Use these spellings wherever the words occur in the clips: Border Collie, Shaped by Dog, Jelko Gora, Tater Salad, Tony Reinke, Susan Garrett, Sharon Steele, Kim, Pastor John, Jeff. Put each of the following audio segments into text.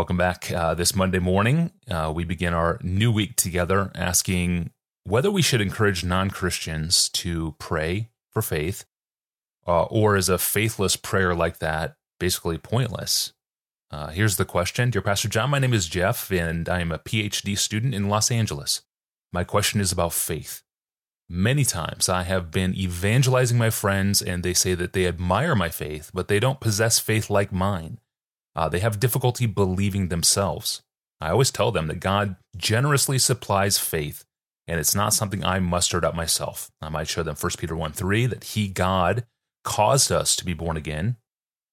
welcome back. This Monday morning, we begin our new week together asking whether we should encourage non-Christians to pray for faith, or is a faithless prayer like that basically pointless? Here's the question. Dear Pastor John, my name is Jeff, and I am a PhD student in Los Angeles. My question is about faith. Many times I have been evangelizing my friends, and they say that they admire my faith, but they don't possess faith like mine. They have difficulty believing themselves. I always tell them that God generously supplies faith, and it's not something I mustered up myself. I might show them 1 Peter 1:3, that he, God, caused us to be born again,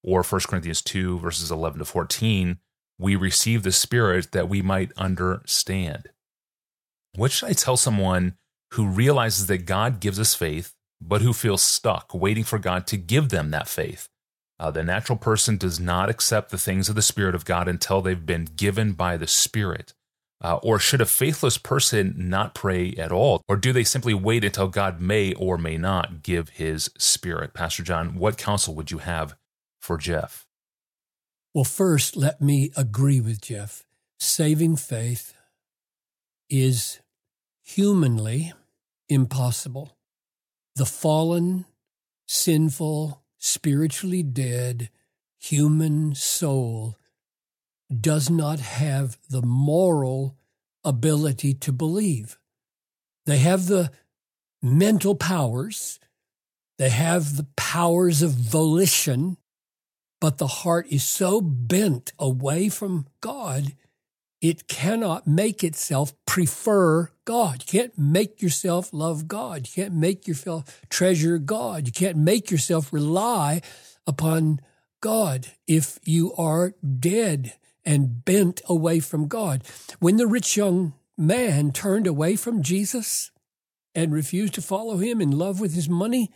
or 1 Corinthians 2, verses 11 to 14, we receive the Spirit that we might understand. What should I tell someone who realizes that God gives us faith, but who feels stuck waiting for God to give them that faith? The natural person does not accept the things of the Spirit of God until they've been given by the Spirit. Or should a faithless person not pray at all? Or do they simply wait until God may or may not give his Spirit? Pastor John, what counsel would you have for Jeff? Well, first, let me agree with Jeff. Saving faith is humanly impossible. The fallen, sinful, spiritually dead human soul does not have the moral ability to believe. They have the mental powers, they have the powers of volition, but the heart is so bent away from God, it cannot make itself prefer God. You can't make yourself love God. You can't make yourself treasure God. You can't make yourself rely upon God if you are dead and bent away from God. When the rich young man turned away from Jesus and refused to follow him, in love with his money,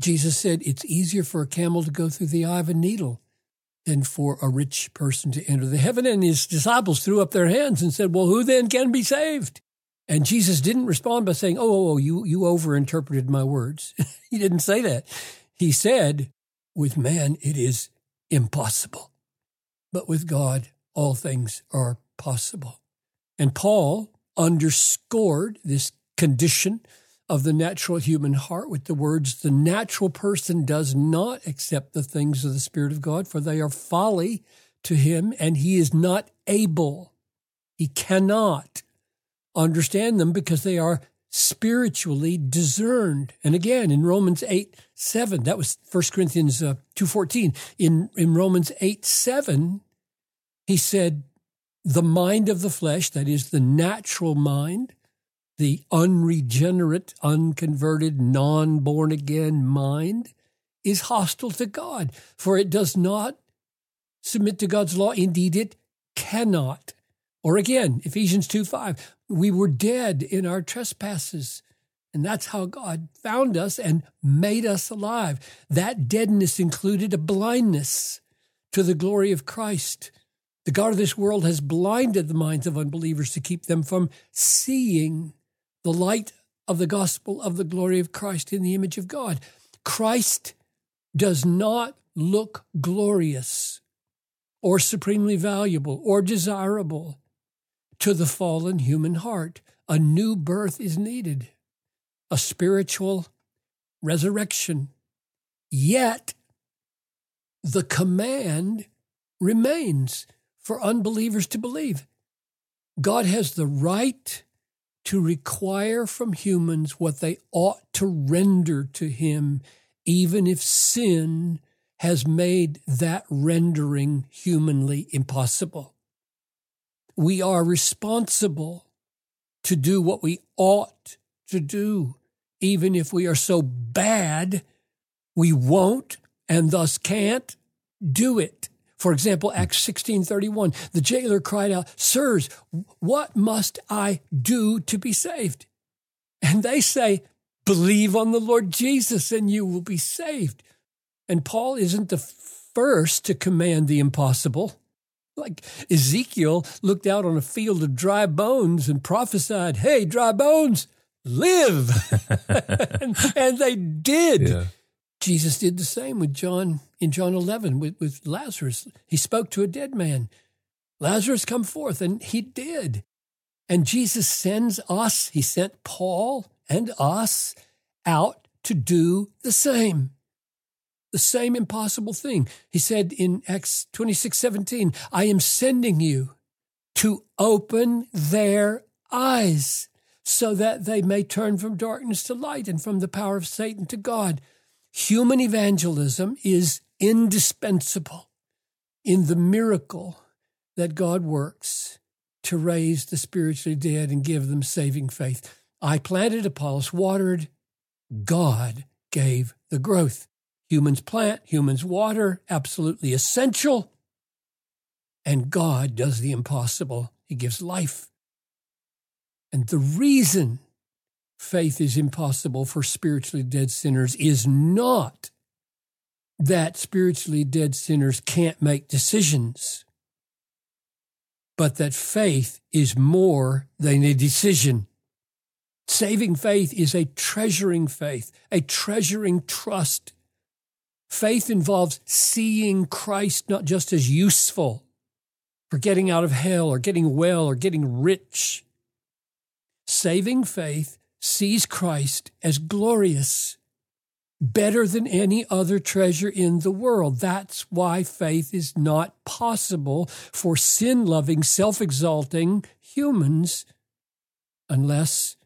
Jesus said, it's easier for a camel to go through the eye of a needle than for a rich person to enter the heaven. And his disciples threw up their hands and said, well, who then can be saved? And Jesus didn't respond by saying, you overinterpreted my words. He didn't say that. He said, with man, it is impossible, but with God, all things are possible. And Paul underscored this condition of the natural human heart with the words, the natural person does not accept the things of the Spirit of God, for they are folly to him, and he is not able. He cannot understand them because they are spiritually discerned. And again, in Romans 8:7, that was 1 Corinthians 2:14. In Romans 8:7, he said, the mind of the flesh, that is the natural mind, the unregenerate, unconverted, non-born-again mind, is hostile to God, for it does not submit to God's law. Indeed, it cannot. Or again, Ephesians 2:5, we were dead in our trespasses, and that's how God found us and made us alive. That deadness included a blindness to the glory of Christ. The God of this world has blinded the minds of unbelievers to keep them from seeing the light of the gospel of the glory of Christ in the image of God. Christ does not look glorious or supremely valuable or desirable to the fallen human heart. A new birth is needed, a spiritual resurrection. Yet the command remains for unbelievers to believe. God has the right to require from humans what they ought to render to him, even if sin has made that rendering humanly impossible. We are responsible to do what we ought to do, even if we are so bad we won't and thus can't do it. For example, Acts 16:31, the jailer cried out, sirs, what must I do to be saved? And they say, believe on the Lord Jesus and you will be saved. And Paul isn't the first to command the impossible. Like Ezekiel looked out on a field of dry bones and prophesied, hey, dry bones, live. and they did. Yeah. Jesus did the same with John in John 11 with Lazarus. He spoke to a dead man. Lazarus, come forth. And he did. And Jesus sends us, he sent Paul and us out to do the same impossible thing. He said in Acts 26:17, I am sending you to open their eyes so that they may turn from darkness to light and from the power of Satan to God. Human evangelism is indispensable in the miracle that God works to raise the spiritually dead and give them saving faith. I planted, Apollos watered, God gave the growth. Humans plant, humans water, absolutely essential. And God does the impossible. He gives life. And the reason faith is impossible for spiritually dead sinners is not that spiritually dead sinners can't make decisions, but that faith is more than a decision. Saving faith is a treasuring faith, a treasuring trust. Faith involves seeing Christ not just as useful for getting out of hell or getting well or getting rich. Saving faith sees Christ as glorious, better than any other treasure in the world. That's why faith is not possible for sin-loving, self-exalting humans unless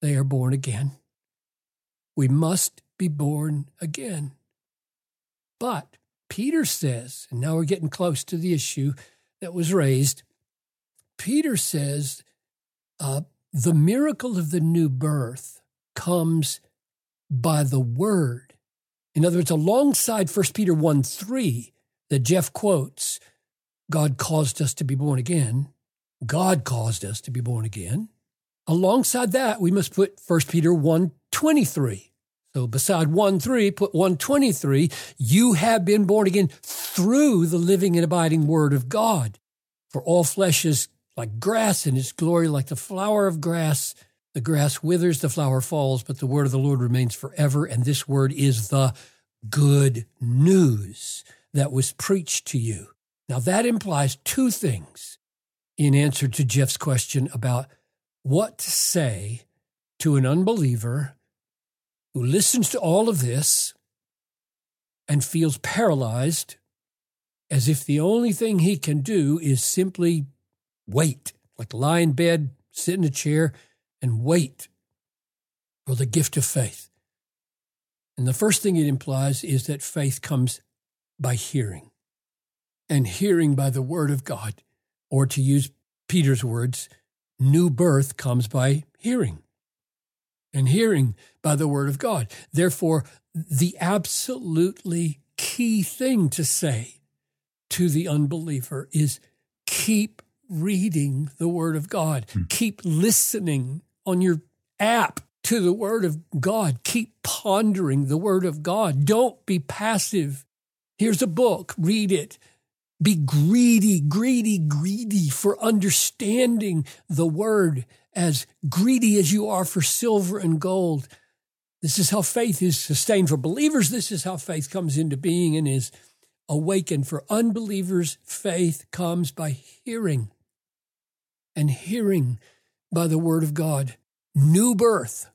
they are born again. We must be born again. But Peter says, and now we're getting close to the issue that was raised, Peter says the miracle of the new birth comes by the word. In other words, alongside 1 Peter 1:3 that Jeff quotes, God caused us to be born again. God caused us to be born again. Alongside that, we must put 1 Peter 1:23. So beside 1:3, put 1:23. You have been born again through the living and abiding word of God. For all flesh is like grass, and its glory like the flower of grass. The grass withers, the flower falls, but the word of the Lord remains forever. And this word is the good news that was preached to you. Now that implies two things in answer to Jeff's question about what to say to an unbeliever who listens to all of this and feels paralyzed as if the only thing he can do is simply wait, like lie in bed, sit in a chair, and wait for the gift of faith. And the first thing it implies is that faith comes by hearing, and hearing by the word of God, or to use Peter's words, new birth comes by hearing, and hearing by the word of God. Therefore, the absolutely key thing to say to the unbeliever is keep reading the word of God. Keep listening on your app to the word of God. Keep pondering the word of God. Don't be passive. Here's a book. Read it. Be greedy for understanding the word, as greedy as you are for silver and gold. This is how faith is sustained for believers. This is how faith comes into being and is awakened. For unbelievers, faith comes by hearing, and hearing by the word of God. New birth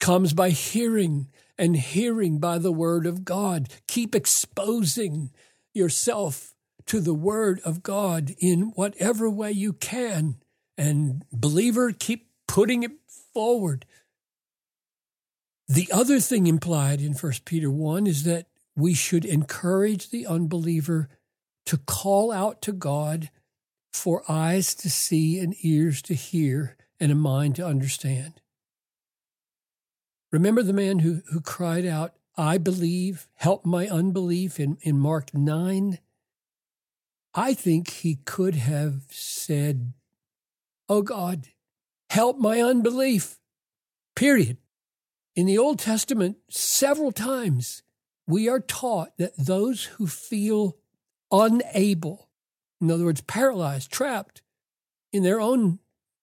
comes by hearing, and hearing by the word of God. Keep exposing yourself to the word of God in whatever way you can. And believer, keep putting it forward. The other thing implied in 1 Peter 1 is that we should encourage the unbeliever to call out to God for eyes to see and ears to hear and a mind to understand. Remember the man who cried out, I believe, help my unbelief in Mark 9? I think he could have said, oh God, help my unbelief, period. In the Old Testament, several times we are taught that those who feel unable, in other words, paralyzed, trapped in their own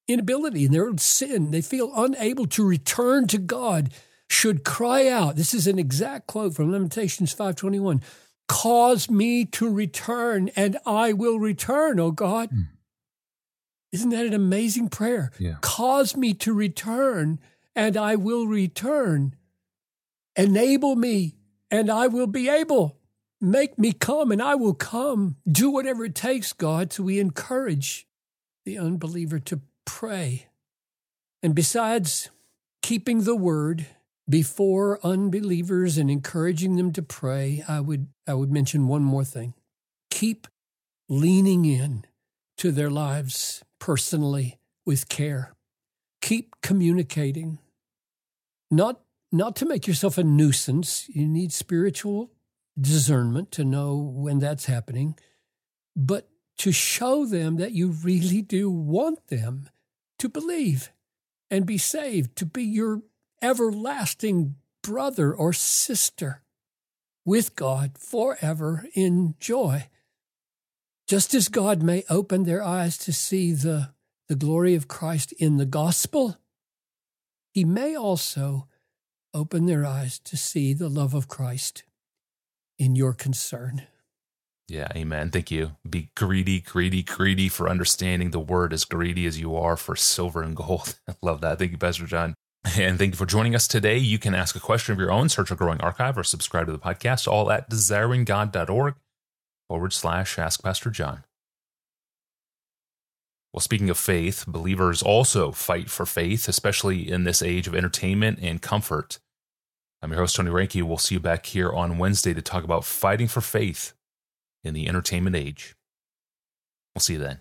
inability, in their own sin, they feel unable to return to God, should cry out. This is an exact quote from Lamentations 5:21. Cause me to return, and I will return, O God. Mm. Isn't that an amazing prayer? Yeah. Cause me to return, and I will return. Enable me, and I will be able. Make me come, and I will come. Do whatever it takes, God. So we encourage the unbeliever to pray. And besides keeping the word before unbelievers and encouraging them to pray, I would mention one more thing. Keep leaning in to their lives personally with care. Keep communicating. Not to make yourself a nuisance. You need spiritual discernment to know when that's happening, but to show them that you really do want them to believe and be saved, to be your everlasting brother or sister with God forever in joy. Just as God may open their eyes to see the glory of Christ in the gospel, he may also open their eyes to see the love of Christ in your concern. Yeah, amen. Thank you. Be greedy, greedy, greedy for understanding the word, as greedy as you are for silver and gold. I love that. Thank you, Pastor John. And thank you for joining us today. You can ask a question of your own, search a growing archive, or subscribe to the podcast, all at desiringgod.org/askpastorjohn. Well, speaking of faith, believers also fight for faith, especially in this age of entertainment and comfort. I'm your host, Tony Reinke. We'll see you back here on Wednesday to talk about fighting for faith in the entertainment age. We'll see you then.